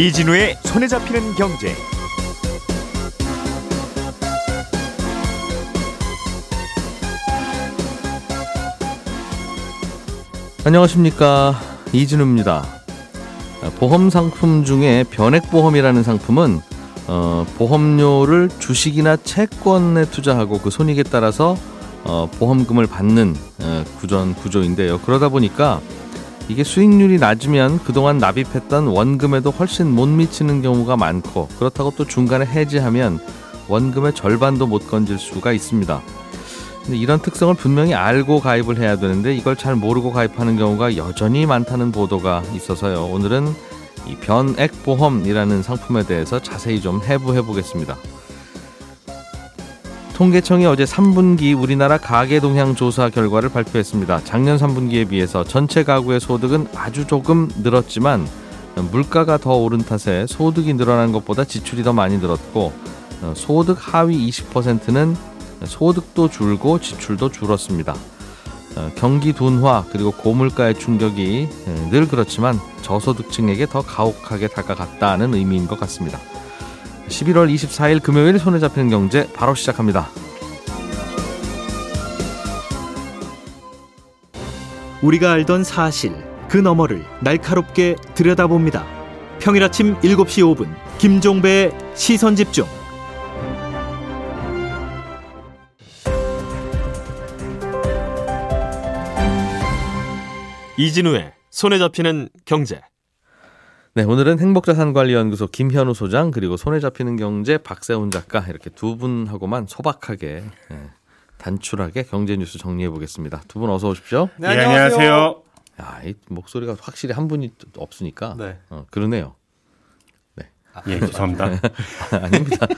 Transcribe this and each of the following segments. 이진우의 손에 잡히는 경제. 안녕하십니까, 이진우입니다. 보험 상품 중에 변액보험이라는 상품은 보험료를 주식이나 채권에 투자하고 그 손익에 따라서 보험금을 받는 구조인데요. 그러다 보니까 이게 수익률이 낮으면 그동안 납입했던 원금에도 훨씬 못 미치는 경우가 많고, 그렇다고 또 중간에 해지하면 원금의 절반도 못 건질 수가 있습니다. 근데 이런 특성을 분명히 알고 가입을 해야 되는데 이걸 잘 모르고 가입하는 경우가 여전히 많다는 보도가 있어서요. 오늘은 이 변액보험이라는 상품에 대해서 자세히 좀 해부해 보겠습니다. 통계청이 어제 3분기 우리나라 가계동향조사 결과를 발표했습니다. 작년 3분기에 비해서 전체 가구의 소득은 아주 조금 늘었지만 물가가 더 오른 탓에 소득이 늘어난 것보다 지출이 더 많이 늘었고, 소득 하위 20%는 소득도 줄고 지출도 줄었습니다. 경기 둔화 그리고 고물가의 충격이 늘 그렇지만 저소득층에게 더 가혹하게 다가갔다는 의미인 것 같습니다. 11월 24일 금요일 손에 잡히는 경제 바로 시작합니다. 우리가 알던 사실 그 너머를 날카롭게 들여다봅니다. 평일 아침 7시 5분 김종배의 시선집중. 이진우의 손에 잡히는 경제. 네, 오늘은 행복자산관리연구소 김현우 소장, 그리고 손에 잡히는 경제 박세훈 작가, 이렇게 두 분하고만 소박하게, 단출하게 경제 뉴스 정리해 보겠습니다. 두 분 어서 오십시오. 네, 안녕하세요. 야, 이 목소리가 확실히 한 분이 없으니까. 네. 그러네요. 네. 예, 죄송합니다. 아닙니다.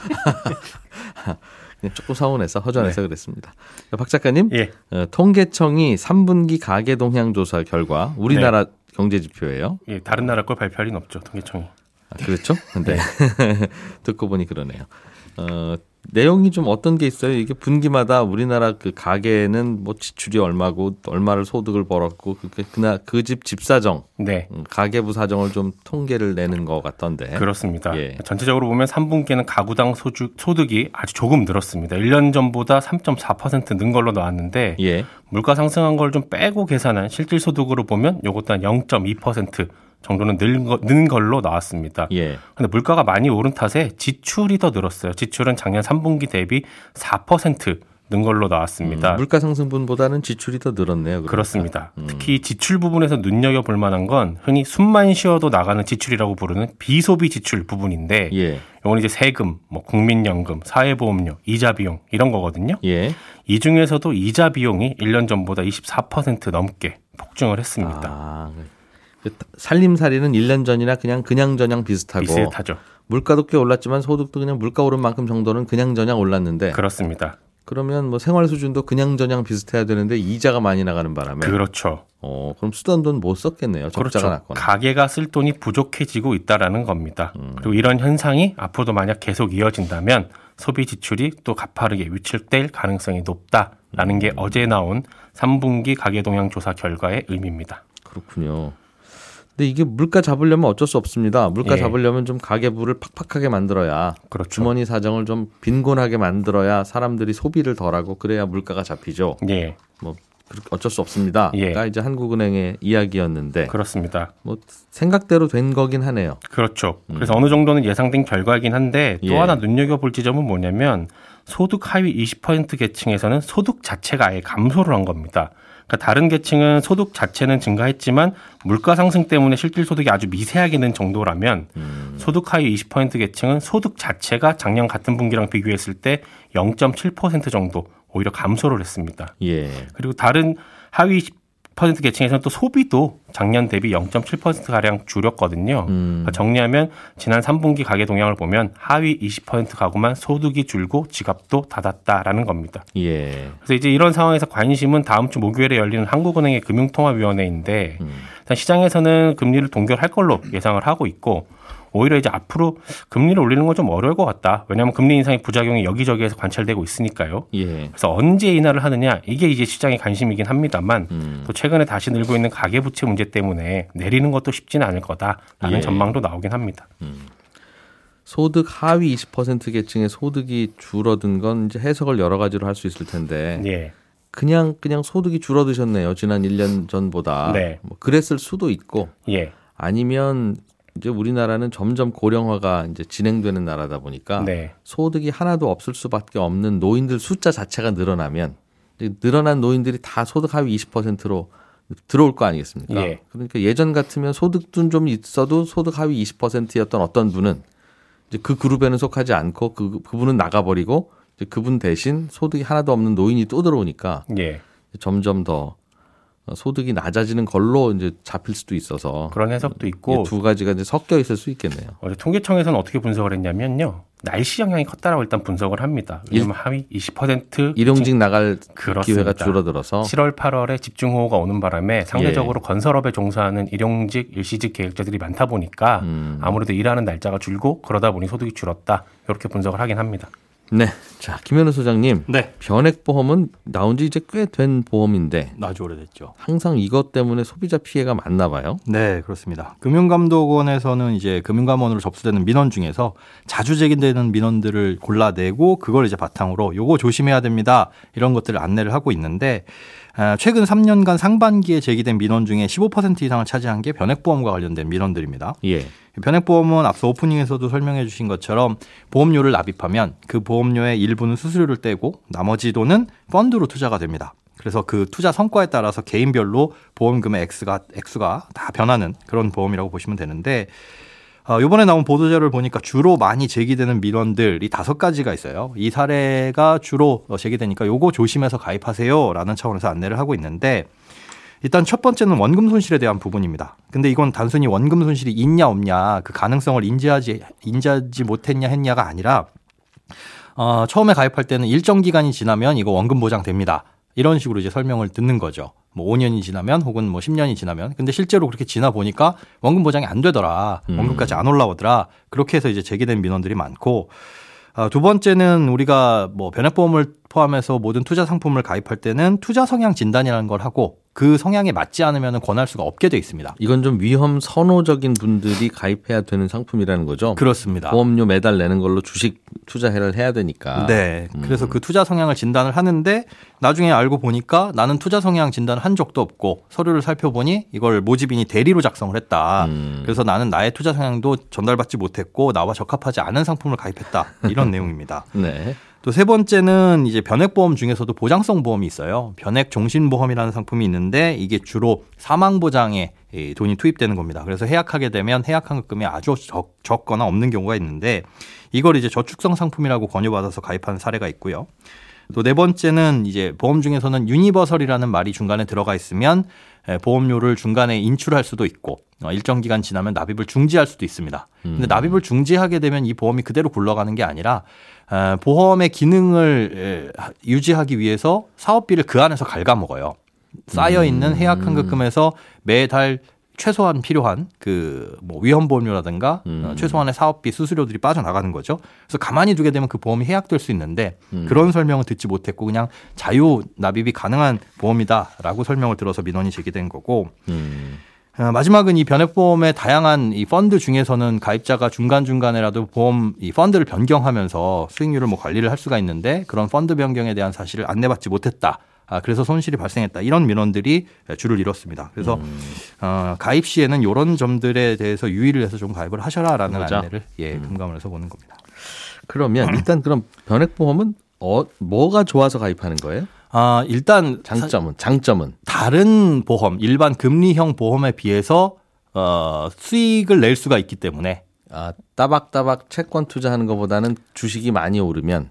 조금 서운해서, 허전해서 네. 그랬습니다. 박 작가님, 예. 통계청이 3분기 가계동향조사 결과, 우리나라 네. 경제지표예요. 예, 다른 나라 걸 발표할 리는 없죠, 통계청이. 아, 그렇죠? 네. 네. 듣고 보니 그러네요. 내용이 좀 어떤 게 있어요? 이게 분기마다 우리나라 그 가계는 뭐 지출이 얼마고 얼마를 소득을 벌었고 그 집 집사정, 네. 가계부 사정을 좀 통계를 내는 것 같던데. 그렇습니다. 예. 전체적으로 보면 3분기에는 가구당 소득이 아주 조금 늘었습니다. 1년 전보다 3.4% 는 걸로 나왔는데 예. 물가 상승한 걸 좀 빼고 계산한 실질 소득으로 보면 이것도 한 0.2% 정도는 는 걸로 나왔습니다. 그런데 예. 물가가 많이 오른 탓에 지출이 더 늘었어요. 지출은 작년 3분기 대비 4% 는 걸로 나왔습니다. 물가 상승분보다는 지출이 더 늘었네요. 그러니까. 그렇습니다. 특히 지출 부분에서 눈여겨볼 만한 건 흔히 숨만 쉬어도 나가는 지출이라고 부르는 비소비 지출 부분인데 예. 이건 이제 세금, 뭐 국민연금, 사회보험료, 이자 비용 이런 거거든요. 예. 이 중에서도 이자 비용이 1년 전보다 24% 넘게 폭증을 했습니다. 아, 살림살이는 1년 전이나 그냥저냥 비슷하고 비슷하죠. 물가도 꽤 올랐지만 소득도 그냥 물가 오른 만큼 정도는 그냥저냥 올랐는데 그렇습니다. 그러면 뭐 생활 수준도 그냥저냥 비슷해야 되는데 이자가 많이 나가는 바람에 그렇죠. 그럼 쓰던 돈 못 썼겠네요. 적자가 났거나. 그렇죠. 가게가 쓸 돈이 부족해지고 있다라는 겁니다. 그리고 이런 현상이 앞으로도 만약 계속 이어진다면 소비 지출이 또 가파르게 위축될 가능성이 높다라는 게 어제 나온 3분기 가계동향 조사 결과의 의미입니다. 그렇군요. 근데 이게 물가 잡으려면 어쩔 수 없습니다. 물가 예. 잡으려면 좀 가계부를 팍팍하게 만들어야 그렇죠. 주머니 사정을 좀 빈곤하게 만들어야 사람들이 소비를 덜하고 그래야 물가가 잡히죠. 예. 뭐 어쩔 수 없습니다. 그러니까 예. 이제 한국은행의 이야기였는데 그렇습니다. 뭐 생각대로 된 거긴 하네요. 그렇죠. 그래서 어느 정도는 예상된 결과이긴 한데 또 예. 하나 눈여겨볼 지점은 뭐냐면 소득 하위 20% 계층에서는 소득 자체가 아예 감소를 한 겁니다. 다른 계층은 소득 자체는 증가했지만 물가 상승 때문에 실질 소득이 아주 미세하게 는 정도라면 소득 하위 20% 계층은 소득 자체가 작년 같은 분기랑 비교했을 때 0.7% 정도 오히려 감소를 했습니다. 예. 그리고 다른 하위 10% 계층에서는 또 소비도 작년 대비 0.7%가량 줄였거든요. 그러니까 정리하면 지난 3분기 가계 동향을 보면 하위 20% 가구만 소득이 줄고 지갑도 닫았다라는 겁니다. 예. 그래서 이제 이런 상황에서 관심은 다음 주 목요일에 열리는 한국은행의 금융통화위원회인데 일단 시장에서는 금리를 동결할 걸로 예상을 하고 있고 오히려 이제 앞으로 금리를 올리는 건 좀 어려울 것 같다. 왜냐하면 금리 인상의 부작용이 여기저기에서 관찰되고 있으니까요. 예. 그래서 언제 인하를 하느냐 이게 이제 시장의 관심이긴 합니다만 또 최근에 다시 늘고 있는 가계부채 문제 때문에 내리는 것도 쉽지는 않을 거다라는 예. 전망도 나오긴 합니다. 소득 하위 20% 계층의 소득이 줄어든 건 이제 해석을 여러 가지로 할 수 있을 텐데 예. 그냥 소득이 줄어드셨네요. 지난 1년 전보다. 네. 뭐 그랬을 수도 있고 예. 아니면 이제 우리나라는 점점 고령화가 이제 진행되는 나라다 보니까 네. 소득이 하나도 없을 수밖에 없는 노인들 숫자 자체가 늘어나면 늘어난 노인들이 다 소득 하위 20%로 들어올 거 아니겠습니까? 예. 그러니까 예전 같으면 소득은 좀 있어도 소득 하위 20%였던 어떤 분은 이제 그 그룹에는 속하지 않고 그분은 나가버리고 이제 그분 대신 소득이 하나도 없는 노인이 또 들어오니까 예. 점점 더 소득이 낮아지는 걸로 이제 잡힐 수도 있어서 그런 해석도 있고 두 가지가 이제 섞여 있을 수 있겠네요. 어제 통계청에서는 어떻게 분석을 했냐면요. 날씨 영향이 컸다라고 일단 분석을 합니다. 왜냐하면 하위 20% 일용직 나갈 기회가 줄어들어서 7월 8월에 집중호우가 오는 바람에 상대적으로 예. 건설업에 종사하는 일용직 일시직 계획자들이 많다 보니까 아무래도 일하는 날짜가 줄고 그러다 보니 소득이 줄었다. 이렇게 분석을 하긴 합니다. 네, 자 김현우 소장님, 네. 변액보험은 나온 지 이제 꽤 된 보험인데 아주 오래됐죠. 항상 이것 때문에 소비자 피해가 많나 봐요. 네, 그렇습니다. 금융감독원에서는 이제 금융감원으로 접수되는 민원 중에서 자주 제기되는 민원들을 골라내고 그걸 이제 바탕으로 요거 조심해야 됩니다. 이런 것들을 안내를 하고 있는데 최근 3년간 상반기에 제기된 민원 중에 15% 이상을 차지한 게 변액보험과 관련된 민원들입니다. 예. 변액보험은 앞서 오프닝에서도 설명해 주신 것처럼 보험료를 납입하면 그 보험료의 일부는 수수료를 떼고 나머지 돈은 펀드로 투자가 됩니다. 그래서 그 투자 성과에 따라서 개인별로 보험금의 액수가 다 변하는 그런 보험이라고 보시면 되는데 이번에 나온 보도자료를 보니까 주로 많이 제기되는 민원들이 5가지가 있어요. 이 사례가 주로 제기되니까 요거 조심해서 가입하세요라는 차원에서 안내를 하고 있는데 일단 첫 번째는 원금 손실에 대한 부분입니다. 근데 이건 단순히 원금 손실이 있냐 없냐 그 가능성을 인지하지 못했냐 했냐가 아니라 처음에 가입할 때는 일정 기간이 지나면 이거 원금 보장됩니다. 이런 식으로 이제 설명을 듣는 거죠. 뭐 5년이 지나면 혹은 뭐 10년이 지나면. 근데 실제로 그렇게 지나 보니까 원금 보장이 안 되더라. 원금까지 안 올라오더라. 그렇게 해서 이제 제기된 민원들이 많고 두 번째는 우리가 뭐 변액보험을 포함해서 모든 투자 상품을 가입할 때는 투자 성향 진단이라는 걸 하고 그 성향에 맞지 않으면 권할 수가 없게 돼 있습니다. 이건 좀 위험 선호적인 분들이 가입해야 되는 상품이라는 거죠? 그렇습니다. 보험료 매달 내는 걸로 주식 투자를 해야 되니까. 네. 그래서 그 투자 성향을 진단을 하는데 나중에 알고 보니까 나는 투자 성향 진단을 한 적도 없고 서류를 살펴보니 이걸 모집인이 대리로 작성을 했다. 그래서 나는 나의 투자 성향도 전달받지 못했고 나와 적합하지 않은 상품을 가입했다. 이런 내용입니다. 네. 또 세 번째는 이제 변액보험 중에서도 보장성 보험이 있어요. 변액종신보험이라는 상품이 있는데 이게 주로 사망보장에 돈이 투입되는 겁니다. 그래서 해약하게 되면 해약환급금이 아주 적거나 없는 경우가 있는데 이걸 이제 저축성 상품이라고 권유받아서 가입하는 사례가 있고요. 또 네 번째는 이제 보험 중에서는 유니버설이라는 말이 중간에 들어가 있으면 보험료를 중간에 인출할 수도 있고 일정 기간 지나면 납입을 중지할 수도 있습니다. 근데 납입을 중지하게 되면 이 보험이 그대로 굴러가는 게 아니라 보험의 기능을 유지하기 위해서 사업비를 그 안에서 갉아먹어요. 쌓여있는 해약환급금에서 매달 최소한 필요한 그 뭐 위험보험료라든가 최소한의 사업비 수수료들이 빠져나가는 거죠. 그래서 가만히 두게 되면 그 보험이 해약될 수 있는데 그런 설명을 듣지 못했고 그냥 자유 납입이 가능한 보험이다라고 설명을 들어서 민원이 제기된 거고 마지막은 이 변액보험의 다양한 이 펀드 중에서는 가입자가 중간중간에라도 보험 이 펀드를 변경하면서 수익률을 뭐 관리를 할 수가 있는데 그런 펀드 변경에 대한 사실을 안내받지 못했다. 그래서 손실이 발생했다. 이런 민원들이 주를 이뤘습니다. 그래서 가입 시에는 이런 점들에 대해서 유의를 해서 좀 가입을 하셔라라는 안내를 금감을 해서 보는 겁니다. 그러면 일단 그럼 변액보험은 뭐가 좋아서 가입하는 거예요? 일단 장점은 다른 보험, 일반 금리형 보험에 비해서 수익을 낼 수가 있기 때문에 따박따박 채권 투자하는 것보다는 주식이 많이 오르면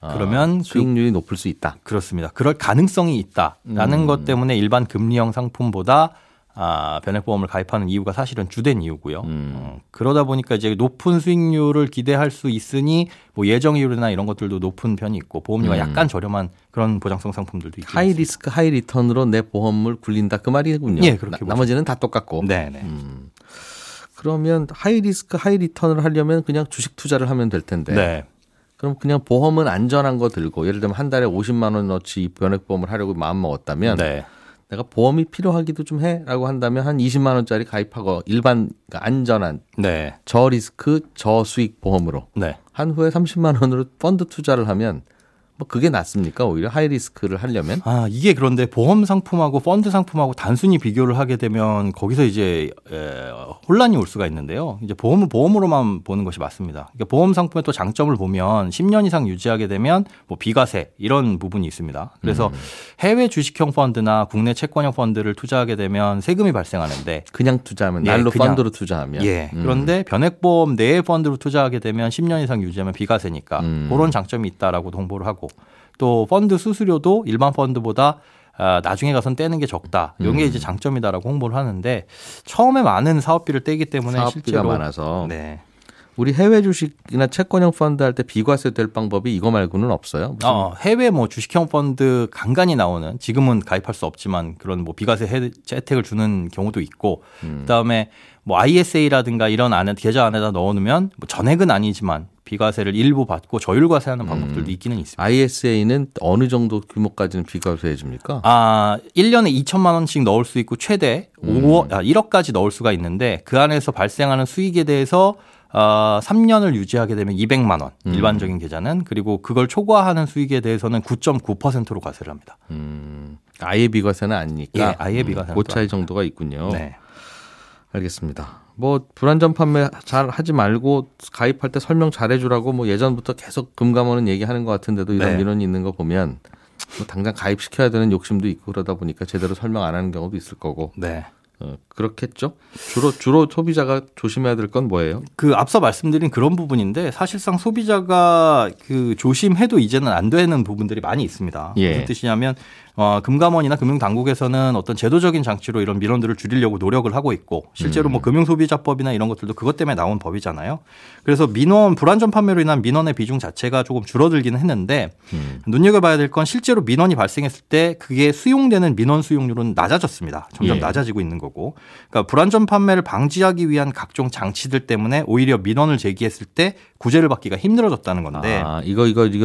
그러면 수익률이 높을 수 있다. 그렇습니다. 그럴 가능성이 있다라는 것 때문에 일반 금리형 상품보다 변액보험을 가입하는 이유가 사실은 주된 이유고요. 그러다 보니까 이제 높은 수익률을 기대할 수 있으니 뭐 예정이율이나 이런 것들도 높은 편이 있고 보험료가 약간 저렴한 그런 보장성 상품들도 있고 하이 리스크 하이 리턴으로 내 보험을 굴린다 그 말이군요. 예, 그렇게 나머지는 다 똑같고. 네네. 그러면 하이 리스크 하이 리턴을 하려면 그냥 주식 투자를 하면 될 텐데. 네. 그럼 그냥 보험은 안전한 거 들고 예를 들면 한 달에 50만 원어치 변액보험을 하려고 마음먹었다면 네. 내가 보험이 필요하기도 좀 해라고 한다면 한 20만 원짜리 가입하고 일반 그러니까 안전한 네. 저리스크 저수익 보험으로 네. 한 후에 30만 원으로 펀드 투자를 하면 뭐 그게 낫습니까? 오히려 하이리스크를 하려면. 아, 이게 그런데 보험 상품하고 펀드 상품하고 단순히 비교를 하게 되면 거기서 이제 혼란이 올 수가 있는데요. 이제 보험은 보험으로만 보는 것이 맞습니다. 그러니까 보험 상품의 또 장점을 보면 10년 이상 유지하게 되면 뭐 비과세 이런 부분이 있습니다. 그래서 해외 주식형 펀드나 국내 채권형 펀드를 투자하게 되면 세금이 발생하는데 그냥 투자하면 날로 예, 펀드로 투자하면 예. 그런데 변액보험 내에 펀드로 투자하게 되면 10년 이상 유지하면 비과세니까 그런 장점이 있다라고 홍보를 하고 또 펀드 수수료도 일반 펀드보다 나중에 가선 떼는 게 적다. 이게 이제 장점이다라고 홍보를 하는데 처음에 많은 사업비를 떼기 때문에 사업비가 실제로 많아서 네. 우리 해외 주식이나 채권형 펀드 할 때 비과세 될 방법이 이거 말고는 없어요. 해외 뭐 주식형 펀드 간간히 나오는 지금은 가입할 수 없지만 그런 뭐 비과세 혜택을 주는 경우도 있고 그다음에 뭐 ISA라든가 이런 안에 계좌 안에다 넣어놓으면 뭐 전액은 아니지만 비과세를 일부 받고 저율과세하는 방법들도 있기는 있습니다. ISA는 어느 정도 규모까지는 비과세해 줍니까? 아, 1년에 2천만 원씩 넣을 수 있고 최대 1억까지 넣을 수가 있는데 그 안에서 발생하는 수익에 대해서 3년을 유지하게 되면 200만 원 일반적인 계좌는 그리고 그걸 초과하는 수익에 대해서는 9.9%로 과세를 합니다. 아예 비과세는 아니니까 예, 아예 비과세는 그 차이 정도가 있군요. 네. 알겠습니다. 뭐 불안전 판매 잘 하지 말고 가입할 때 설명 잘 해주라고 뭐 예전부터 계속 금감원은 얘기하는 것 같은데도 이런 민원이 있는 거 보면 뭐 당장 가입시켜야 되는 욕심도 있고 그러다 보니까 제대로 설명 안 하는 경우도 있을 거고. 네. 그렇겠죠. 주로 소비자가 조심해야 될 건 뭐예요? 그 앞서 말씀드린 그런 부분인데 사실상 소비자가 그 조심해도 이제는 안 되는 부분들이 많이 있습니다. 예. 무슨 뜻이냐면 금감원이나 금융당국에서는 어떤 제도적인 장치로 이런 민원들을 줄이려고 노력을 하고 있고 실제로 뭐 금융소비자법이나 이런 것들도 그것 때문에 나온 법이잖아요. 그래서 민원 불안전 판매로 인한 민원의 비중 자체가 조금 줄어들기는 했는데 눈여겨봐야 될 건 실제로 민원이 발생했을 때 그게 수용되는 민원 수용률은 낮아졌습니다. 점점 예. 낮아지고 있는 거고. 그러니까 불안전 판매를 방지하기 위한 각종 장치들 때문에 오히려 민원을 제기했을 때 구제를 받기가 힘들어졌다는 건데. 아, 이거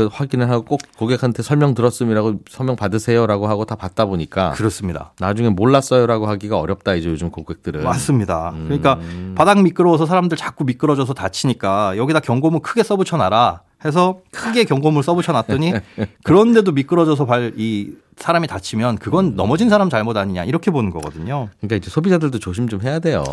확인을 하고 꼭 고객한테 설명 들었음이라고 서명 받으세요라고 하고 다 받다 보니까. 그렇습니다. 나중에 몰랐어요라고 하기가 어렵다 이제 요즘 고객들은. 맞습니다. 그러니까 바닥 미끄러워서 사람들 자꾸 미끄러져서 다치니까 여기다 경고문 크게 써붙여놔라. 해서 크게 경고문을 써붙여놨더니 그런데도 미끄러져서 이 사람이 다치면 그건 넘어진 사람 잘못 아니냐 이렇게 보는 거거든요. 그러니까 이제 소비자들도 조심 좀 해야 돼요.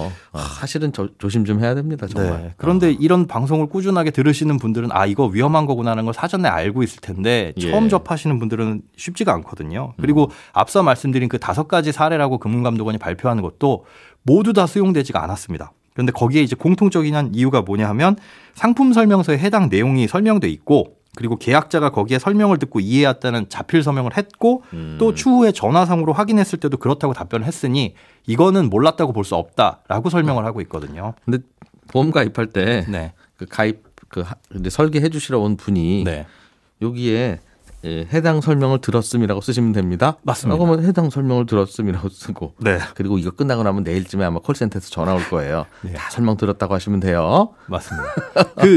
사실은 조심 좀 해야 됩니다. 정말. 네. 그런데 이런 방송을 꾸준하게 들으시는 분들은 아 이거 위험한 거구나 하는 걸 사전에 알고 있을 텐데 처음 예. 접하시는 분들은 쉽지가 않거든요. 그리고 앞서 말씀드린 그 5가지 사례라고 금융감독원이 발표하는 것도 모두 다 수용되지가 않았습니다. 그런데 거기에 이제 공통적인 이유가 뭐냐 하면 상품 설명서에 해당 내용이 설명돼 있고 그리고 계약자가 거기에 설명을 듣고 이해했다는 자필 서명을 했고 또 추후에 전화상으로 확인했을 때도 그렇다고 답변을 했으니 이거는 몰랐다고 볼 수 없다라고 설명을 하고 있거든요. 근데 보험 가입할 때 네. 근데 설계해 주시러 온 분이 네. 여기에 예, 해당 설명을 들었음이라고 쓰시면 됩니다. 맞습니다. 그러면 해당 설명을 들었음이라고 쓰고 네. 그리고 이거 끝나고 나면 내일쯤에 아마 콜센터에서 전화 올 거예요. 네. 다 설명 들었다고 하시면 돼요. 맞습니다.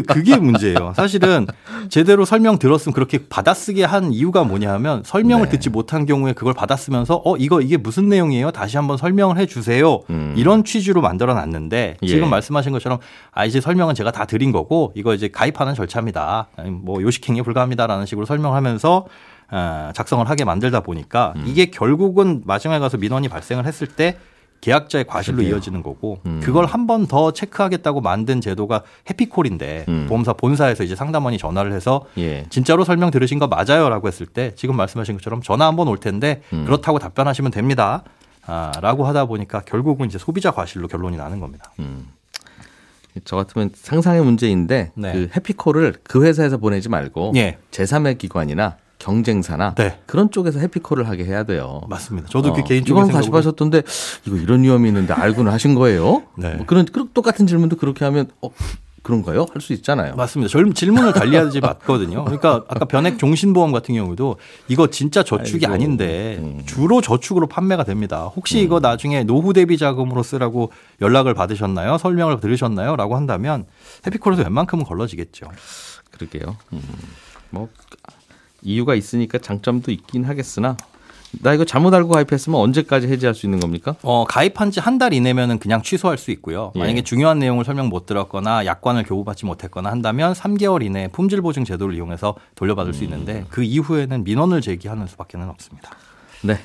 그게 문제예요. 사실은 제대로 설명 들었으면 그렇게 받아쓰게 한 이유가 뭐냐 하면 설명을 네. 듣지 못한 경우에 그걸 받아쓰면서 이게 무슨 내용이에요? 다시 한번 설명을 해 주세요. 이런 취지로 만들어놨는데 예. 지금 말씀하신 것처럼 이제 설명은 제가 다 드린 거고 이거 이제 가입하는 절차입니다. 뭐 요식행위에 불과합니다라는 식으로 설명을 하면서 작성을 하게 만들다 보니까 이게 결국은 마지막에 가서 민원이 발생을 했을 때 계약자의 과실로 그래요. 이어지는 거고 그걸 한 번 더 체크하겠다고 만든 제도가 해피콜인데 보험사 본사에서 이제 상담원이 전화를 해서 예. 진짜로 설명 들으신 거 맞아요? 라고 했을 때 지금 말씀하신 것처럼 전화 한번 올 텐데 그렇다고 답변하시면 됩니다. 라고 하다 보니까 결국은 이제 소비자 과실로 결론이 나는 겁니다. 저 같으면 상상의 문제인데 네. 그 해피콜을 그 회사에서 보내지 말고 예. 제3의 기관이나 경쟁사나 네. 그런 쪽에서 해피콜을 하게 해야 돼요. 맞습니다. 저도 그 개인적인 이건 가입하셨던데 이거 이런 위험이 있는데 알고는 하신 거예요? 네. 뭐 그런 똑같은 질문도 그렇게 하면 그런가요? 할 수 있잖아요. 맞습니다. 질문을 달리하지 맞거든요. 그러니까 아까 변액 종신보험 같은 경우도 이거 진짜 저축이 아닌데 주로 저축으로 판매가 됩니다. 혹시 이거 나중에 노후 대비 자금으로 쓰라고 연락을 받으셨나요? 설명을 들으셨나요? 라고 한다면 해피콜에서 웬만큼은 걸러지겠죠. 그러게요. 뭐 이유가 있으니까 장점도 있긴 하겠으나 나 이거 잘못 알고 가입했으면 언제까지 해지할 수 있는 겁니까? 가입한 지 한 달 이내면은 그냥 취소할 수 있고요. 만약에 중요한 내용을 설명 못 들었거나 약관을 교부받지 못했거나 한다면 3개월 이내 품질 보증 제도를 이용해서 돌려받을 수 있는데 그 이후에는 민원을 제기하는 수밖에는 없습니다. 네.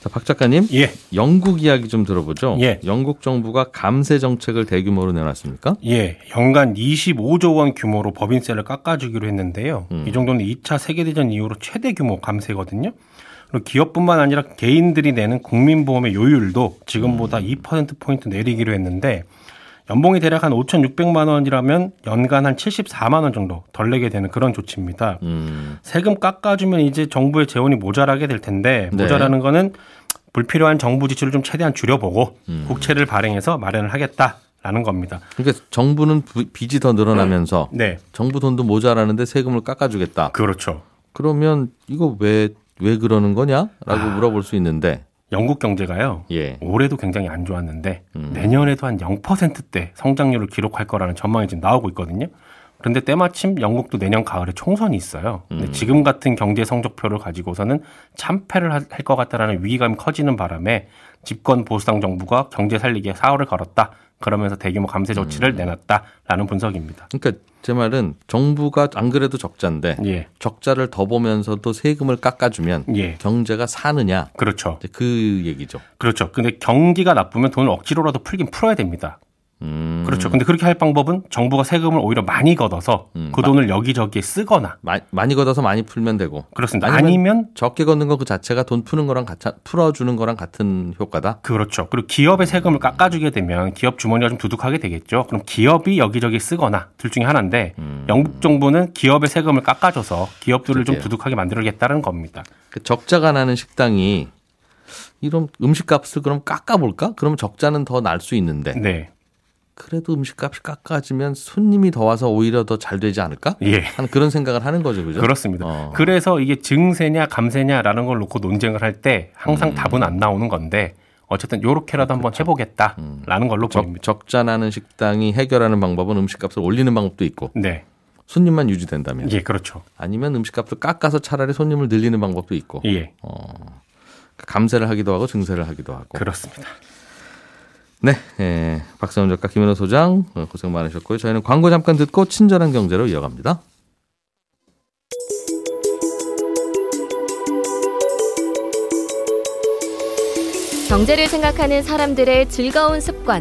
자, 박 작가님, 영국 이야기 좀 들어보죠. 영국 정부가 감세 정책을 대규모로 내놨습니까? 연간 25조 원 규모로 법인세를 깎아주기로 했는데요. 이 정도는 2차 세계대전 이후로 최대 규모 감세거든요. 그리고 기업뿐만 아니라 개인들이 내는 국민보험의 요율도 지금보다 2%포인트 내리기로 했는데 연봉이 대략 한 5,600만 원이라면 연간 한 74만 원 정도 덜 내게 되는 그런 조치입니다. 세금 깎아주면 이제 정부의 재원이 모자라게 될 텐데 모자라는 거는 불필요한 정부 지출을 좀 최대한 줄여보고 국채를 발행해서 마련을 하겠다라는 겁니다. 그러니까 정부는 빚이 더 늘어나면서 정부 돈도 모자라는데 세금을 깎아주겠다. 그렇죠. 그러면 이거 왜 그러는 거냐라고 물어볼 수 있는데 영국 경제가요. 올해도 굉장히 안 좋았는데 내년에도 한 0%대 성장률을 기록할 거라는 전망이 지금 나오고 있거든요. 그런데 때마침 영국도 내년 가을에 총선이 있어요. 근데 지금 같은 경제 성적표를 가지고서는 참패를 할 것 같다라는 위기감이 커지는 바람에 집권 보수당 정부가 경제 살리기에 사활을 걸었다. 그러면서 대규모 감세 조치를 내놨다라는 분석입니다. 그러니까 제 말은 정부가 안 그래도 적자인데 적자를 더 보면서도 세금을 깎아주면 경제가 사느냐. 그렇죠. 그 얘기죠. 그렇죠. 그런데 경기가 나쁘면 돈을 억지로라도 풀긴 풀어야 됩니다. 그렇죠. 근데 그렇게 할 방법은 정부가 세금을 오히려 많이 걷어서 그 돈을 여기저기에 쓰거나 많이 걷어서 많이 풀면 되고 그렇습니다. 아니면 적게 걷는 거 그 자체가 돈 푸는 거랑 같이 풀어주는 거랑 같은 효과다. 그렇죠. 그리고 기업의 세금을 깎아주게 되면 기업 주머니가 좀 두둑하게 되겠죠. 그럼 기업이 여기저기 쓰거나 둘 중에 하나인데 영국 정부는 기업의 세금을 깎아줘서 기업들을 좀 두둑하게 만들겠다는 겁니다. 그 적자가 나는 식당이 이런 음식값을 그럼 깎아볼까? 그럼 적자는 더 날 수 있는데. 그래도 음식값이 깎아지면 손님이 더 와서 오히려 더 잘 되지 않을까? 하는 그런 생각을 하는 거죠. 그죠? 그렇습니다. 그래서 이게 증세냐 감세냐라는 걸 놓고 논쟁을 할 때 항상 답은 안 나오는 건데 어쨌든 이렇게라도 한번 해보겠다라는 걸로 보입니다. 적자 나는 식당이 해결하는 방법은 음식값을 올리는 방법도 있고 손님만 유지된다면 그렇죠. 아니면 음식값을 깎아서 차라리 손님을 늘리는 방법도 있고 감세를 하기도 하고 증세를 하기도 하고 그렇습니다. 네, 박세훈 작가, 김현우 소장 고생 많으셨고요. 저희는 광고 잠깐 듣고 친절한 경제로 이어갑니다. 경제를 생각하는 사람들의 즐거운 습관,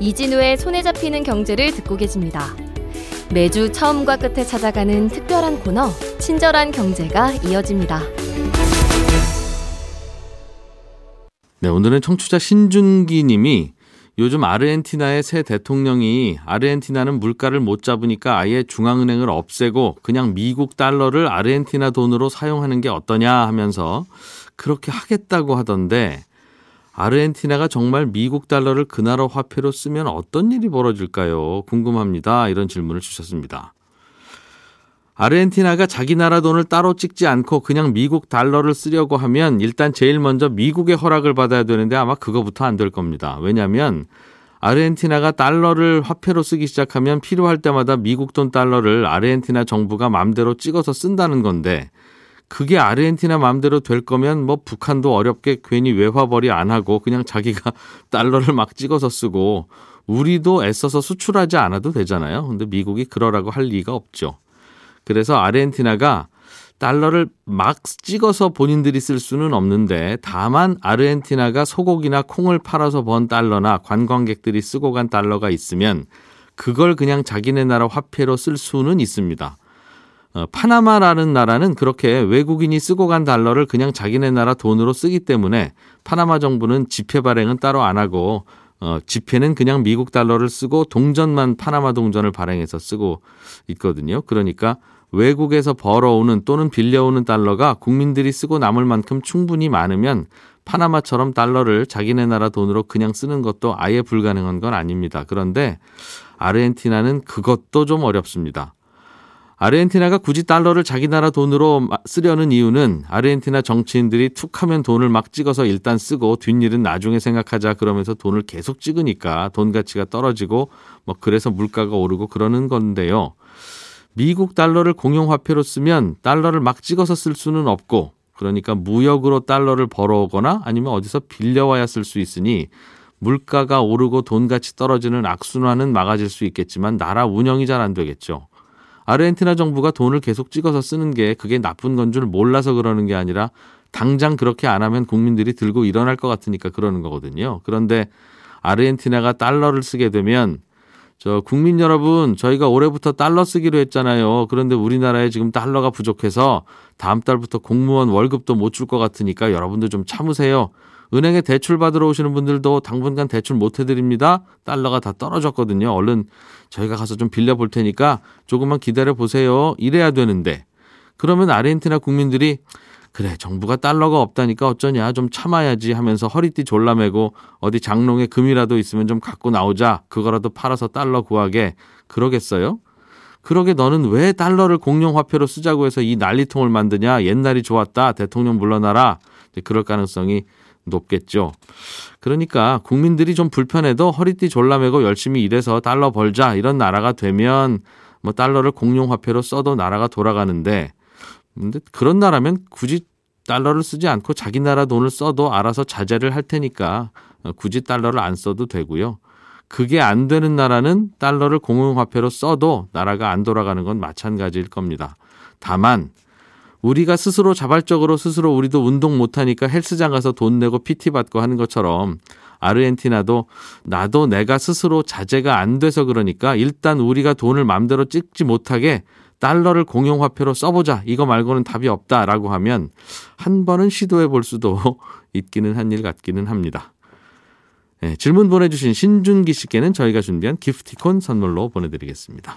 이진우의 손에 잡히는 경제를 듣고 계십니다. 매주 처음과 끝에 찾아가는 특별한 코너, 친절한 경제가 이어집니다. 네, 오늘은 청취자 신준기 님이 요즘 아르헨티나의 새 대통령이 아르헨티나는 물가를 못 잡으니까 아예 중앙은행을 없애고 그냥 미국 달러를 아르헨티나 돈으로 사용하는 게 어떠냐 하면서 그렇게 하겠다고 하던데 아르헨티나가 정말 미국 달러를 그 나라 화폐로 쓰면 어떤 일이 벌어질까요? 궁금합니다. 이런 질문을 주셨습니다. 아르헨티나가 자기 나라 돈을 따로 찍지 않고 그냥 미국 달러를 쓰려고 하면 일단 제일 먼저 미국의 허락을 받아야 되는데 아마 그거부터 안 될 겁니다. 왜냐하면 아르헨티나가 달러를 화폐로 쓰기 시작하면 필요할 때마다 미국 돈 달러를 아르헨티나 정부가 마음대로 찍어서 쓴다는 건데 그게 아르헨티나 마음대로 될 거면 뭐 북한도 어렵게 괜히 외화벌이 안 하고 그냥 자기가 달러를 막 찍어서 쓰고 우리도 애써서 수출하지 않아도 되잖아요. 근데 미국이 그러라고 할 리가 없죠. 그래서 아르헨티나가 달러를 막 찍어서 본인들이 쓸 수는 없는데 다만 아르헨티나가 소고기나 콩을 팔아서 번 달러나 관광객들이 쓰고 간 달러가 있으면 그걸 그냥 자기네 나라 화폐로 쓸 수는 있습니다. 파나마라는 나라는 그렇게 외국인이 쓰고 간 달러를 그냥 자기네 나라 돈으로 쓰기 때문에 파나마 정부는 지폐 발행은 따로 안 하고 지폐는 그냥 미국 달러를 쓰고 동전만 파나마 동전을 발행해서 쓰고 있거든요. 그러니까 외국에서 벌어오는 또는 빌려오는 달러가 국민들이 쓰고 남을 만큼 충분히 많으면 파나마처럼 달러를 자기네 나라 돈으로 그냥 쓰는 것도 아예 불가능한 건 아닙니다. 그런데 아르헨티나는 그것도 좀 어렵습니다. 아르헨티나가 굳이 달러를 자기 나라 돈으로 쓰려는 이유는 아르헨티나 정치인들이 툭하면 돈을 막 찍어서 일단 쓰고 뒷일은 나중에 생각하자 그러면서 돈을 계속 찍으니까 돈 가치가 떨어지고 뭐 그래서 물가가 오르고 그러는 건데요. 미국 달러를 공용화폐로 쓰면 달러를 막 찍어서 쓸 수는 없고 그러니까 무역으로 달러를 벌어오거나 아니면 어디서 빌려와야 쓸 수 있으니 물가가 오르고 돈 가치 떨어지는 악순환은 막아질 수 있겠지만 나라 운영이 잘 안 되겠죠. 아르헨티나 정부가 돈을 계속 찍어서 쓰는 게 그게 나쁜 건 줄 몰라서 그러는 게 아니라 당장 그렇게 안 하면 국민들이 들고 일어날 것 같으니까 그러는 거거든요. 그런데 아르헨티나가 달러를 쓰게 되면 저 국민 여러분 저희가 올해부터 달러 쓰기로 했잖아요. 그런데 우리나라에 지금 달러가 부족해서 다음 달부터 공무원 월급도 못 줄 것 같으니까 여러분들 좀 참으세요. 은행에 대출 받으러 오시는 분들도 당분간 대출 못 해드립니다. 달러가 다 떨어졌거든요. 얼른 저희가 가서 좀 빌려볼 테니까 조금만 기다려보세요. 이래야 되는데 그러면 아르헨티나 국민들이 그래 정부가 달러가 없다니까 어쩌냐 좀 참아야지 하면서 허리띠 졸라매고 어디 장롱에 금이라도 있으면 좀 갖고 나오자 그거라도 팔아서 달러 구하게 그러겠어요? 그러게 너는 왜 달러를 공용화폐로 쓰자고 해서 이 난리통을 만드냐 옛날이 좋았다 대통령 물러나라 그럴 가능성이 높겠죠. 그러니까 국민들이 좀 불편해도 허리띠 졸라매고 열심히 일해서 달러 벌자 이런 나라가 되면 뭐 달러를 공용화폐로 써도 나라가 돌아가는데 근데 그런 나라면 굳이 달러를 쓰지 않고 자기 나라 돈을 써도 알아서 자제를 할 테니까 굳이 달러를 안 써도 되고요. 그게 안 되는 나라는 달러를 공용화폐로 써도 나라가 안 돌아가는 건 마찬가지일 겁니다. 다만 우리가 스스로 자발적으로 스스로 우리도 운동 못하니까 헬스장 가서 돈 내고 PT 받고 하는 것처럼 아르헨티나도 나도 내가 스스로 자제가 안 돼서 그러니까 일단 우리가 돈을 마음대로 찍지 못하게 달러를 공용화폐로 써보자 이거 말고는 답이 없다라고 하면 한 번은 시도해 볼 수도 있기는 한 일 같기는 합니다. 네, 질문 보내주신 신준기 씨께는 저희가 준비한 기프티콘 선물로 보내드리겠습니다.